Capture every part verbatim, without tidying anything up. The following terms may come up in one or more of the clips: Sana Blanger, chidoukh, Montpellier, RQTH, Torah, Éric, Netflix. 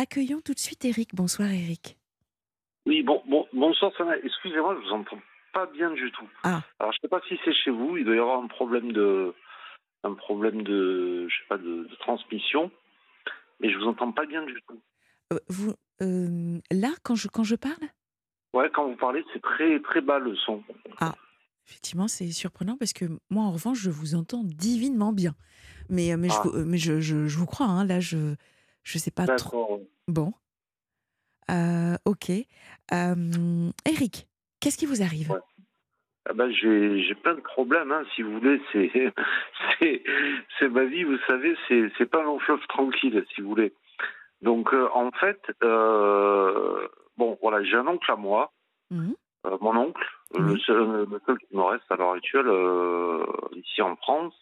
Accueillons tout de suite Éric. Bonsoir Éric. Oui, bon, bon, bonsoir Sana. Excusez-moi, je ne vous entends pas bien du tout. Ah. Alors, je ne sais pas si c'est chez vous, il doit y avoir un problème de, un problème de, je sais pas, de, de transmission, mais je ne vous entends pas bien du tout. Euh, vous, euh, là, quand je, quand je parle ? Ouais, quand vous parlez, c'est très, très bas le son. Ah, effectivement, c'est surprenant parce que moi, en revanche, je vous entends divinement bien. Mais, mais, ah. je, mais je, je, je vous crois, hein, là, je ne sais pas D'accord. trop. Bon. Euh, ok. Euh, Éric, qu'est-ce qui vous arrive ? Ouais. Ah ben, j'ai, j'ai plein de problèmes, hein, si vous voulez. C'est, c'est, c'est ma vie, vous savez, c'est, c'est pas un long fleuve tranquille, si vous voulez. Donc, euh, en fait, euh, bon, voilà, j'ai un oncle à moi, mmh. euh, mon oncle, mmh. le, seul, le seul qui me reste à l'heure actuelle, euh, ici en France,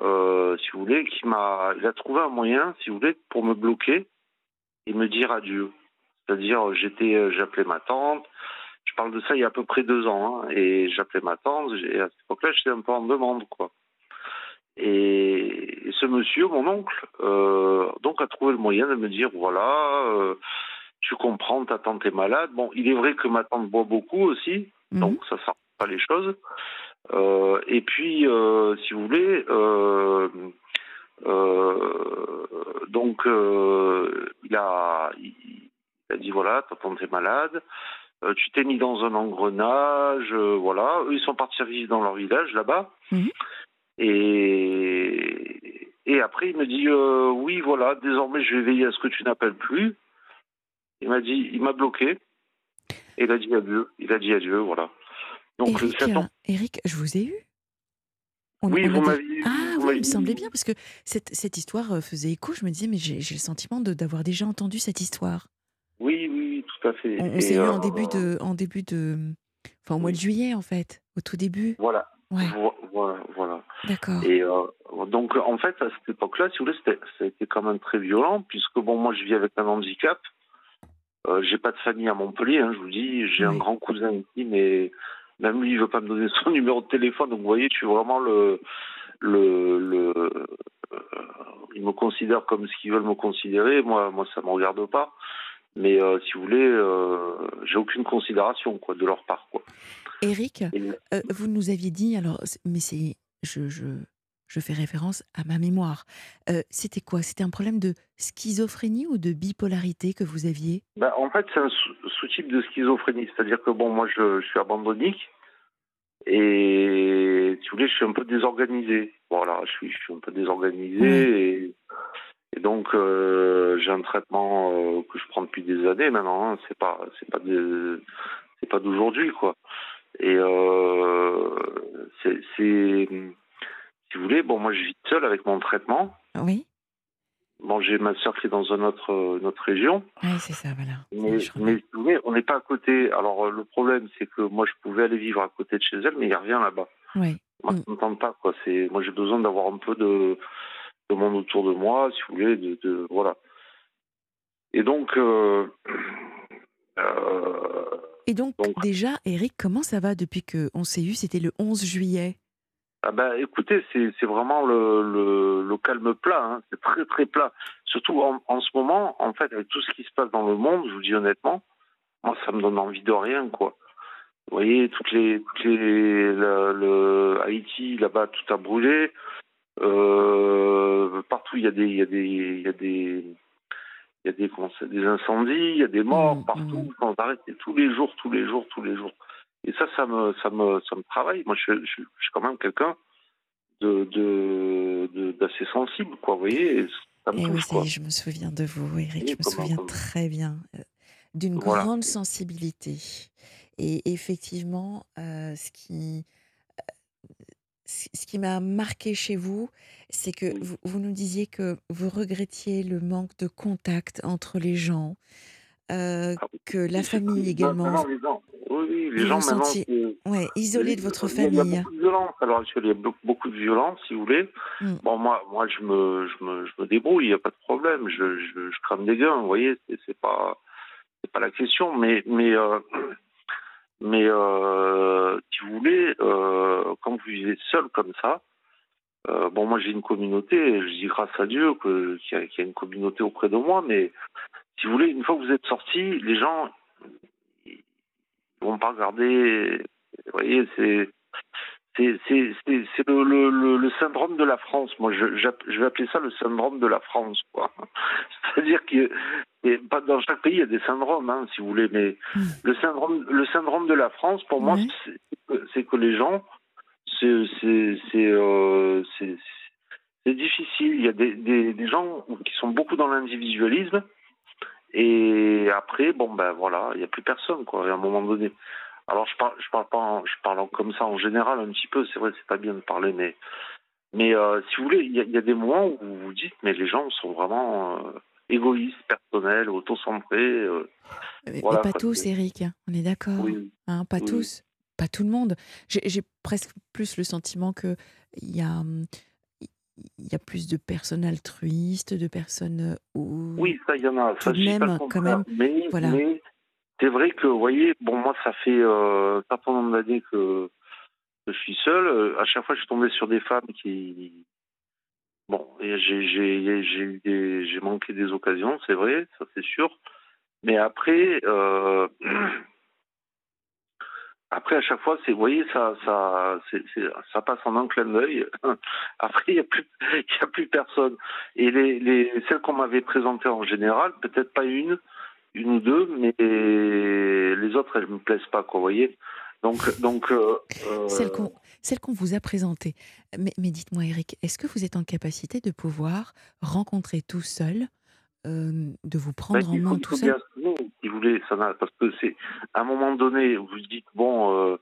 euh, si vous voulez, qui m'a, il a trouvé un moyen, si vous voulez, pour me bloquer et me dire adieu. C'est-à-dire, j'étais, j'appelais ma tante, je parle de ça il y a à peu près deux ans, hein, et j'appelais ma tante, et à cette époque-là, j'étais un peu en demande, quoi. Et ce monsieur, mon oncle, euh, donc a trouvé le moyen de me dire, voilà, euh, tu comprends, ta tante est malade. Bon, il est vrai que ma tante boit beaucoup aussi, mmh. donc ça ne sert pas les choses. Euh, et puis, euh, si vous voulez, euh, euh, donc euh, il a... Il, Elle dit, voilà, ta tante est malade, euh, tu t'es mis dans un engrenage, euh, voilà. Eux, ils sont partis vivre dans leur village, là-bas. Mmh. Et... et après, il me dit, euh, oui, voilà, désormais, je vais veiller à ce que tu n'appelles plus. Il m'a dit, il m'a bloqué. Et il a dit adieu, il a dit adieu, voilà. Donc, Éric, euh, Éric je vous ai eu on, Oui, on vous m'avez eu. Ah oui, il me semblait bien, parce que cette, cette histoire faisait écho. Je me disais, mais j'ai, j'ai le sentiment de, d'avoir déjà entendu cette histoire. Oui, oui, tout à fait. On, on s'est eu euh, en début de, en début de, enfin au mois de juillet en fait, au tout début. Voilà. Ouais. Voilà, voilà. D'accord. Et euh, donc en fait à cette époque-là, si vous voulez, c'était, ça a été quand même très violent puisque bon, moi je vis avec un handicap. Euh, j'ai pas de famille à Montpellier, hein, je vous dis. J'ai oui. un grand cousin ici, mais même lui il veut pas me donner son numéro de téléphone. Donc vous voyez, je suis vraiment le, le, le, euh, ils me considèrent comme ce qu'ils veulent me considérer. Moi, moi ça me regarde pas. Mais euh, si vous voulez, euh, j'ai aucune considération quoi, de leur part. Quoi. Éric, Et... euh, vous nous aviez dit, alors, mais c'est, je, je, je fais référence à ma mémoire. Euh, c'était quoi ? C'était un problème de schizophrénie ou de bipolarité que vous aviez ? Bah, en fait, c'est un sous-type de schizophrénie. C'est-à-dire que bon, moi, je, je suis abandonnique. Et si vous voulez, je suis un peu désorganisé. Voilà, je suis, je suis un peu désorganisé mmh. et... Et donc, euh, j'ai un traitement euh, que je prends depuis des années maintenant. Hein. C'est pas, c'est pas, des, c'est pas d'aujourd'hui, quoi. Et euh, c'est, c'est, si vous voulez, bon, moi, je vis seul avec mon traitement. Oui. Bon, j'ai ma sœur qui est dans une autre, une autre région. Oui, c'est ça, voilà. Mais, mais si vous voulez, on n'est pas à côté. Alors, le problème, c'est que moi, je pouvais aller vivre à côté de chez elle, mais il revient là-bas. Oui. Moi, ça ne me tente pas, quoi. C'est, moi, j'ai besoin d'avoir un peu de... le monde autour de moi, si vous voulez, de, de voilà. Et donc, euh, euh, et donc, donc déjà, Éric, comment ça va depuis que on s'est eu ? C'était le onze juillet. Ah ben, écoutez, c'est c'est vraiment le le, le calme plat, hein. C'est très très plat. Surtout en, en ce moment, en fait, avec tout ce qui se passe dans le monde, je vous dis honnêtement, moi, ça me donne envie de rien, quoi. Vous voyez, toutes les toutes les la, le Haïti, là-bas, tout a brûlé. Euh, partout il y a des il y a des il y a des il y a des comment ça, des incendies, il y a des morts mmh, partout mmh. sans arrêt, tous les jours tous les jours tous les jours et ça ça me ça me ça me travaille. Moi je je, je suis quand même quelqu'un de, de de d'assez sensible quoi, vous voyez, et ça me et touche, oui, quoi. Je me souviens de vous Éric, je me souviens comme... très bien d'une voilà. grande sensibilité et effectivement euh, ce qui Ce qui m'a marqué chez vous, c'est que vous, vous nous disiez que vous regrettiez le manque de contact entre les gens, euh, ah, que la famille également... Les gens, oui, les gens maintenant... Ouais, isolés de votre famille. Il y a beaucoup de violence, alors il y a beaucoup de violence, si vous voulez. Mm. Bon, moi, moi je, me, je, me, je me débrouille, il n'y a pas de problème, je, je, je crame des gains, vous voyez, c'est, c'est pas, c'est pas la question, mais... mais euh... Mais euh, si vous voulez, euh, quand vous vivez seul comme ça, euh, bon, moi j'ai une communauté, je dis grâce à Dieu que, qu'il, y a, qu'il y a une communauté auprès de moi, mais si vous voulez, une fois que vous êtes sorti, les gens ils vont pas regarder. Vous voyez, c'est c'est c'est c'est, c'est le, le le syndrome de la France. Moi, je je vais appeler ça le syndrome de la France, quoi. C'est-à-dire que et dans chaque pays, il y a des syndromes, hein, si vous voulez. Mais mmh. le syndrome le syndrome de la France, pour mmh. moi, c'est, c'est que les gens, c'est c'est c'est, euh, c'est c'est difficile. Il y a des, des, des gens qui sont beaucoup dans l'individualisme et après, bon ben voilà, il n'y a plus personne, quoi, à un moment donné. Alors je parle, je parle pas, en, je parle comme ça en général un petit peu. C'est vrai, c'est pas bien de parler, mais mais euh, si vous voulez, il y a, y a des moments où vous vous dites, mais les gens sont vraiment euh, égoïstes, personnels, autocentrés. Euh, mais, voilà, mais pas tous, que... Éric. On est d'accord. Oui. Hein, pas oui. tous, pas tout le monde. J'ai, j'ai presque plus le sentiment que il y a. Il y a plus de personnes altruistes, de personnes où... Oui, ça, il y en a. Ça, même, pas quand même. Mais, voilà. mais c'est vrai que, vous voyez, bon, moi, ça fait euh, un certain nombre d'années que, que je suis seul. À chaque fois, je suis tombé sur des femmes qui... Bon, et j'ai, j'ai, j'ai, eu des, j'ai manqué des occasions, c'est vrai, ça, c'est sûr. Mais après, euh... après, à chaque fois, c'est, vous voyez, ça, ça, c'est, c'est, ça passe en un clin d'œil. Après, il n'y a plus, il y a plus personne. Et les, les, celles qu'on m'avait présentées en général, peut-être pas une, une ou deux, mais les autres, elles ne me plaisent pas, quoi, vous voyez. Donc, donc. Euh, celles qu'on, celles qu'on vous a présentées. Mais, mais dites-moi, Éric, est-ce que vous êtes en capacité de pouvoir rencontrer tout seul? Euh, de vous prendre ben, en main tout seul. Non, si vous voulez, ça n'a, parce que c'est à un moment donné, vous dites bon, euh,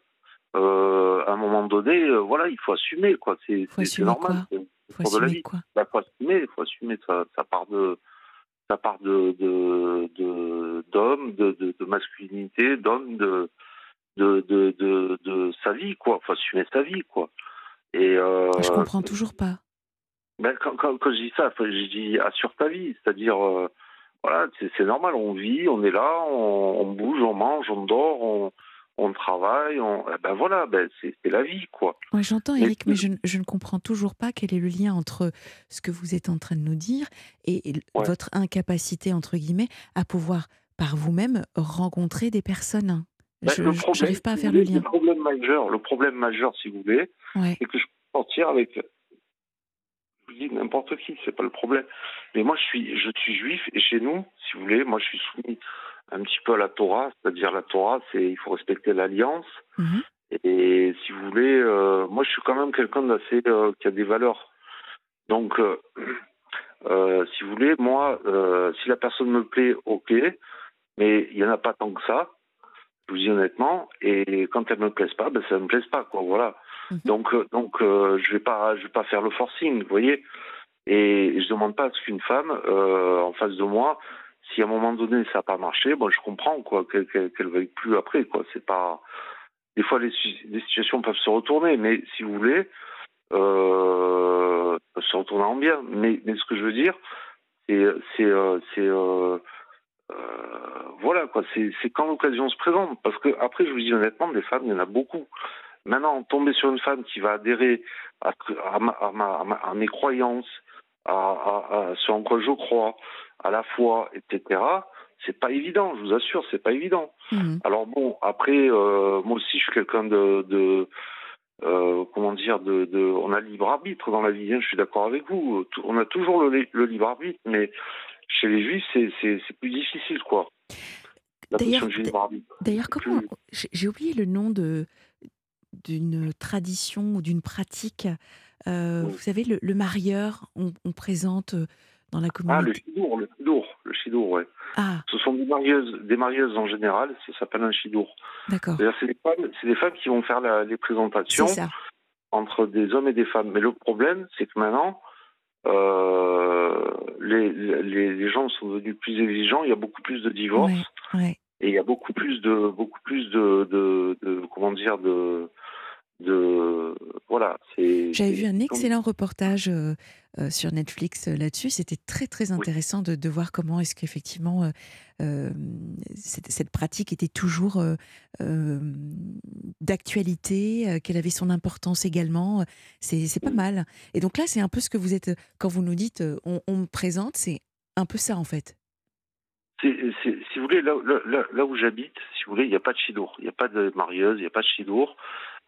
euh, à un moment donné, euh, voilà, il faut assumer, quoi. C'est, faut c'est, assumer c'est normal. Quoi c'est, faut, faut assumer de la vie. Quoi ben, faut assumer, faut assumer. Ça, ça part de, ça part de, de, de d'hommes, de, de, de masculinité, d'hommes, de, de, de, de, de sa vie, quoi. Faut assumer sa vie, quoi. Et euh, je comprends toujours pas. Ben, quand, quand, quand je dis ça, je dis assure ta vie, c'est-à-dire euh, voilà, c'est, c'est normal, on vit, on est là, on, on bouge, on mange, on dort, on, on travaille, on, ben voilà, ben c'est, c'est la vie, quoi. Ouais, j'entends, Éric, mais, mais je, je ne comprends toujours pas quel est le lien entre ce que vous êtes en train de nous dire et, et ouais. votre incapacité entre guillemets à pouvoir par vous-même rencontrer des personnes. Ben, je n'arrive pas à faire le lien. Le problème majeur, le problème majeur, si vous voulez, ouais. c'est que je peux sortir avec. N'importe qui, c'est pas le problème. Mais moi, je suis, je suis juif et chez nous, si vous voulez, moi, je suis soumis un petit peu à la Torah, c'est-à-dire la Torah, c'est il faut respecter l'alliance. Mm-hmm. Et si vous voulez, euh, moi, je suis quand même quelqu'un d'assez euh, qui a des valeurs. Donc, euh, euh, si vous voulez, moi, euh, si la personne me plaît, ok. Mais il y en a pas tant que ça. Je vous dis honnêtement. Et quand elle me plaise pas, ben ça me plaise pas, quoi. Voilà. Donc, donc euh, je ne vais pas, je vais pas faire le forcing, vous voyez. Et je ne demande pas à ce qu'une femme, euh, en face de moi, si à un moment donné ça n'a pas marché, bon, je comprends, quoi, qu'elle ne veuille plus après, quoi. C'est pas... Des fois, les, les situations peuvent se retourner, mais si vous voulez, euh, se retourner en bien. Mais, mais ce que je veux dire, c'est... c'est, euh, c'est euh, euh, voilà, quoi. C'est, c'est quand l'occasion se présente. Parce que après, je vous dis honnêtement, des femmes, il y en a beaucoup. Maintenant, tomber sur une femme qui va adhérer à, à, ma, à, ma, à mes croyances, à, à, à ce en quoi je crois, à la foi, et cetera, c'est pas évident, je vous assure, c'est pas évident. Mmh. Alors bon, après, euh, moi aussi, je suis quelqu'un de... de euh, comment dire de, de, on a libre arbitre dans la vie, hein, je suis d'accord avec vous. On a toujours le, le libre arbitre, mais chez les Juifs, c'est, c'est, c'est plus difficile, quoi. La d'ailleurs, du libre arbitre. D'ailleurs, comment... Plus... J'ai oublié le nom de... d'une tradition ou d'une pratique. Euh, oui. Vous savez, le, le marieur, on, on présente dans la communauté... Ah, le chidoukh, le chidoukh, le chidoukh, ouais. Ah. Ce sont des marieuses, des marieuses en général, ça s'appelle un chidoukh. D'accord. C'est-à-dire c'est des femmes, c'est des femmes qui vont faire la, les présentations entre des hommes et des femmes. Mais le problème, c'est que maintenant, euh, les, les, les gens sont devenus plus exigeants, il y a beaucoup plus de divorces. Ouais, ouais. Et il y a beaucoup plus de beaucoup plus de, de, de comment dire de de voilà c'est. J'avais c'est, vu un excellent comme... reportage euh, euh, sur Netflix euh, là-dessus. C'était très très intéressant oui. de, de voir comment est-ce qu'effectivement euh, euh, cette, cette pratique était toujours euh, euh, d'actualité, euh, qu'elle avait son importance également. C'est c'est pas oui. mal. Et donc là, c'est un peu ce que vous êtes quand vous nous dites. On, on me présente, c'est un peu ça en fait. c'est, c'est, si vous voulez, là, là, là où j'habite, si vous voulez, il n'y a pas de chidoukh, il n'y a pas de marieuse, il n'y a pas de chidoukh.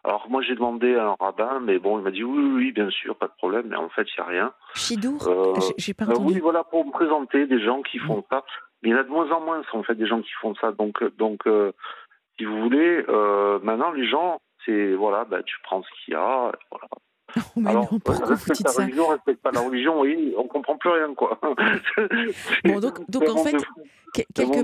Alors moi j'ai demandé à un rabbin, mais bon, il m'a dit oui, oui, oui bien sûr, pas de problème, mais en fait il n'y a rien. Chidoukh, euh, j'ai pas entendu. Euh, oui, voilà, pour me présenter des gens qui font ça. Mais il y en a de moins en moins, en fait, des gens qui font ça. Donc, donc euh, si vous voulez, euh, maintenant les gens, c'est voilà, bah, tu prends ce qu'il y a, voilà. Non, alors, non, pourquoi vous dites ça ? Respecte la religion, respecte pas la religion, oui, on comprend plus rien, quoi. Bon, donc, donc en fait, quelque,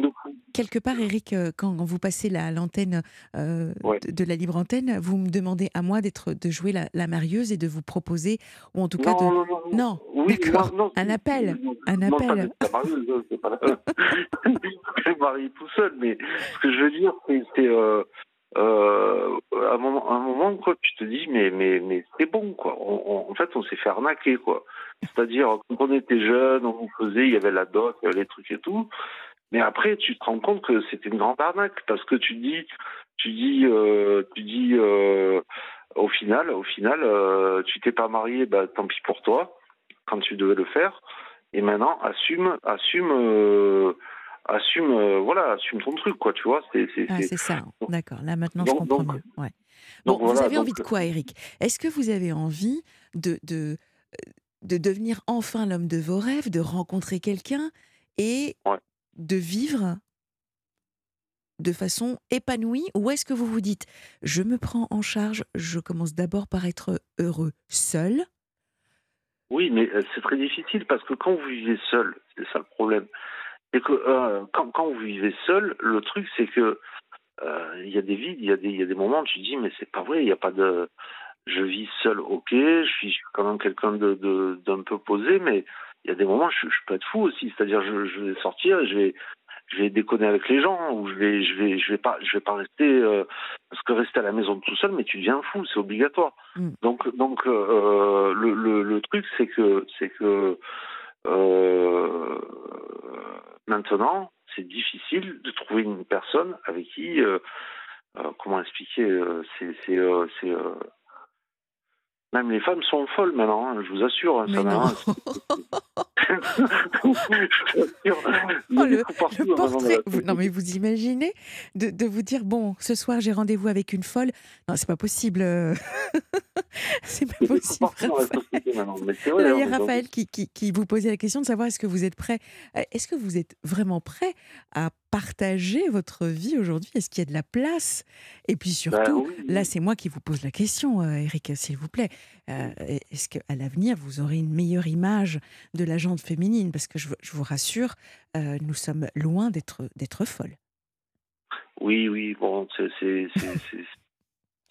quelque part, Éric, quand vous passez la, l'antenne euh, ouais. de, de la libre antenne, vous me demandez à moi d'être, de jouer la, la marieuse et de vous proposer, ou en tout non, cas de... Non, non, non. Oui, d'accord, non, non, un appel, non, un appel. Non, pas marieuse, c'est pas la... Je me marie tout seul, mais ce que je veux dire, c'est... c'est euh... Euh, à un moment, à un moment quoi, tu te dis mais mais mais c'est bon quoi. On, on, en fait, on s'est fait arnaquer quoi. C'est-à-dire quand on était jeunes, on faisait, il y avait la dot, les trucs et tout. Mais après, tu te rends compte que c'était une grande arnaque parce que tu dis, tu dis, euh, tu dis, euh, au final, au final, euh, tu t'es pas marié, bah tant pis pour toi. Quand tu devais le faire. Et maintenant, assume, assume. Euh, assume euh, voilà assume ton truc quoi tu vois c'est c'est, ah, c'est... c'est ça d'accord là maintenant donc, je comprends donc, mieux ouais. Bon donc, vous voilà, avez donc... envie de quoi Éric ? Est-ce que vous avez envie de de de devenir enfin l'homme de vos rêves, de rencontrer quelqu'un et ouais. de vivre de façon épanouie, ou est-ce que vous vous dites je me prends en charge, je commence d'abord par être heureux seul ? Oui, mais c'est très difficile parce que quand vous vivez seul, c'est ça le problème. Et que euh, quand, quand vous vivez seul, le truc c'est que il euh, y a des vides, il y a des il y a des moments où tu te dis mais c'est pas vrai, il n'y a pas de je vis seul, ok, je suis quand même quelqu'un de, de d'un peu posé, mais il y a des moments où je, je peux être fou aussi, c'est-à-dire je, je vais sortir, je vais je vais déconner avec les gens, ou je vais je vais je vais pas je vais pas rester euh, parce que rester à la maison tout seul, mais tu deviens fou, c'est obligatoire. Mm. Donc donc euh, le, le le truc c'est que c'est que euh, maintenant, c'est difficile de trouver une personne avec qui, euh, euh, comment expliquer, euh, c'est, c'est, euh, c'est euh... même les femmes sont folles maintenant. Hein, je vous assure, hein, ça n'a rien. Je vous assure. Oh, le, le portrait. Vous, non mais vous imaginez de, de vous dire bon, ce soir j'ai rendez-vous avec une folle. Non, c'est pas possible. C'est pas possible. Il y a Raphaël qui, qui, qui vous posait la question de savoir est-ce que vous êtes prêt, est-ce que vous êtes vraiment prêt à partager votre vie aujourd'hui ? Est-ce qu'il y a de la place ? Et puis surtout, ben, oui. Là c'est moi qui vous pose la question, euh, Éric, s'il vous plaît. Euh, est-ce qu'à l'avenir vous aurez une meilleure image de la gente féminine ? Parce que je, je vous rassure, euh, nous sommes loin d'être, d'être folles. Oui, oui, bon, c'est... c'est, c'est, c'est...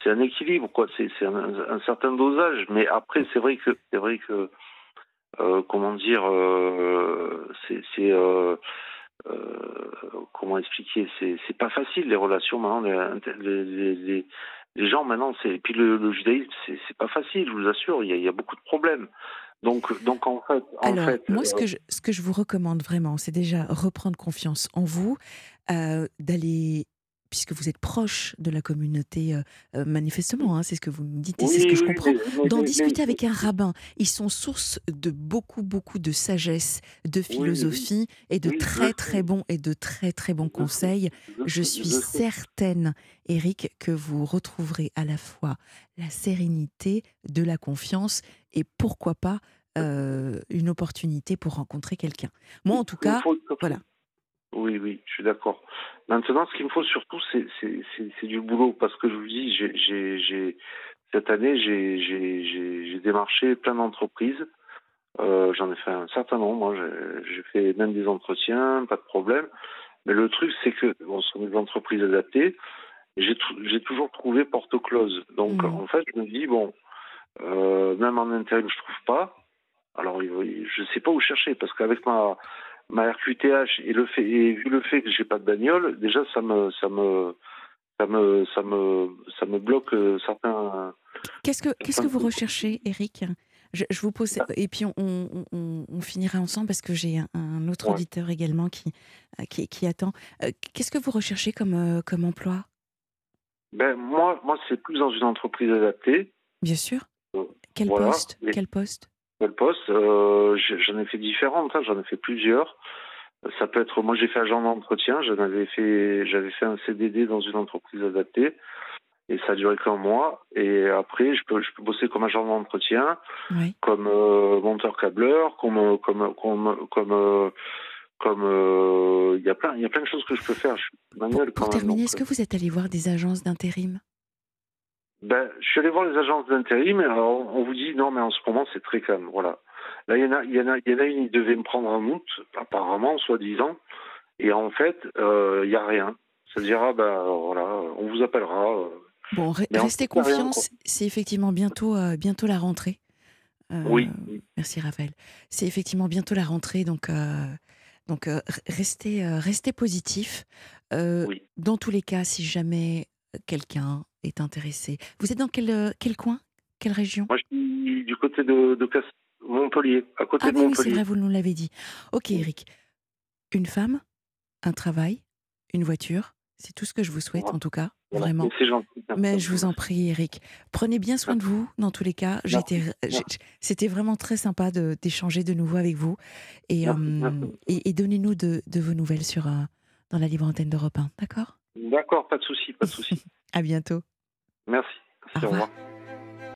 C'est un équilibre, quoi. C'est, c'est un, un certain dosage, mais après, c'est vrai que, c'est vrai que, euh, comment dire, euh, c'est, c'est euh, euh, comment expliquer, c'est, c'est pas facile les relations maintenant. Les, les, les, les gens maintenant, c'est et puis le, le judaïsme, c'est, c'est pas facile, je vous assure. Il y a, il y a beaucoup de problèmes. Donc, donc en fait, en alors fait, moi, euh, ce que je, ce que je vous recommande vraiment, c'est déjà reprendre confiance en vous, euh, d'aller. Puisque vous êtes proche de la communauté, euh, manifestement, hein, c'est ce que vous nous dites et oui, c'est ce que je comprends, d'en discuter avec un rabbin. Ils sont source de beaucoup, beaucoup de sagesse, de philosophie et de très, très bons et de très, très bons conseils. Je suis certaine, Éric, que vous retrouverez à la fois la sérénité, de la confiance et pourquoi pas euh, une opportunité pour rencontrer quelqu'un. Moi, en tout cas, voilà. Oui, oui, je suis d'accord. Maintenant, ce qu'il me faut surtout, c'est, c'est, c'est, c'est du boulot. Parce que je vous dis, j'ai, j'ai, j'ai, cette année, j'ai, j'ai, j'ai, j'ai démarché plein d'entreprises. Euh, j'en ai fait un certain nombre. J'ai, j'ai fait même des entretiens, pas de problème. Mais le truc, c'est que bon, ce sont des entreprises adaptées. J'ai, j'ai toujours trouvé porte close. Donc, mmh. en fait, je me dis, bon, euh, même en intérim, je trouve pas. Alors, je sais pas où chercher. Parce qu'avec ma... ma R Q T H et le fait et vu le fait que j'ai pas de bagnole, déjà ça me ça me ça me ça me ça me bloque certains. Qu'est-ce que qu'est-ce que vous recherchez, Éric ? Je, je vous pose et puis on, on, on, on finira ensemble parce que j'ai un, un autre ouais. auditeur également qui qui qui attend. Qu'est-ce que vous recherchez comme comme emploi ? Ben moi moi c'est plus dans une entreprise adaptée. Bien sûr. Euh, quel, voilà. poste, et... quel poste ? Quel poste ? euh, J'en ai fait différentes, hein, j'en ai fait plusieurs. Ça peut être, moi j'ai fait agent d'entretien, j'en avais fait, j'avais fait un C D D dans une entreprise adaptée et ça a duré qu'un mois. Et après, je peux, je peux bosser comme agent d'entretien, oui. comme euh, monteur câbleur, comme, comme, comme, comme, euh, comme, euh, il y a plein, il y a plein de choses que je peux faire. Je suis manuel quand même. Pour terminer, est-ce que vous êtes allé voir des agences d'intérim ? Ben, je suis allé voir les agences d'intérim. Alors, on vous dit non, mais en ce moment c'est très calme, voilà. Là, il y en a, il y en a, il y en a une, ils devaient me prendre en août, apparemment, soi-disant. Et en fait, il euh, n'y a rien. Ça dira, ben voilà, on vous appellera. Bon, re- restez confiants, c'est effectivement bientôt, euh, bientôt la rentrée. Euh, oui. Merci Raphaël. C'est effectivement bientôt la rentrée, donc, euh, donc euh, restez, euh, restez positif. Euh, oui. Dans tous les cas, si jamais quelqu'un est intéressé. Vous êtes dans quel, quel coin ? Quelle région ? Moi, je suis du côté de, de Cassel. Montpellier, à côté ah, de oui, Montpellier. Ah oui, c'est vrai, vous nous l'avez dit. Ok, Éric. Une femme, un travail, une voiture, c'est tout ce que je vous souhaite, ouais. en tout cas, ouais. vraiment. C'est gentil. Mais je vous en prie, Éric. Prenez bien soin de vous, dans tous les cas. J'étais, c'était vraiment très sympa de, d'échanger de nouveau avec vous. Et, euh, et, et donnez-nous de, de vos nouvelles sur, euh, dans la libre antenne d'Europe un, d'accord ? D'accord, pas de souci, pas de souci. À bientôt. Merci. Merci, au revoir. Au revoir.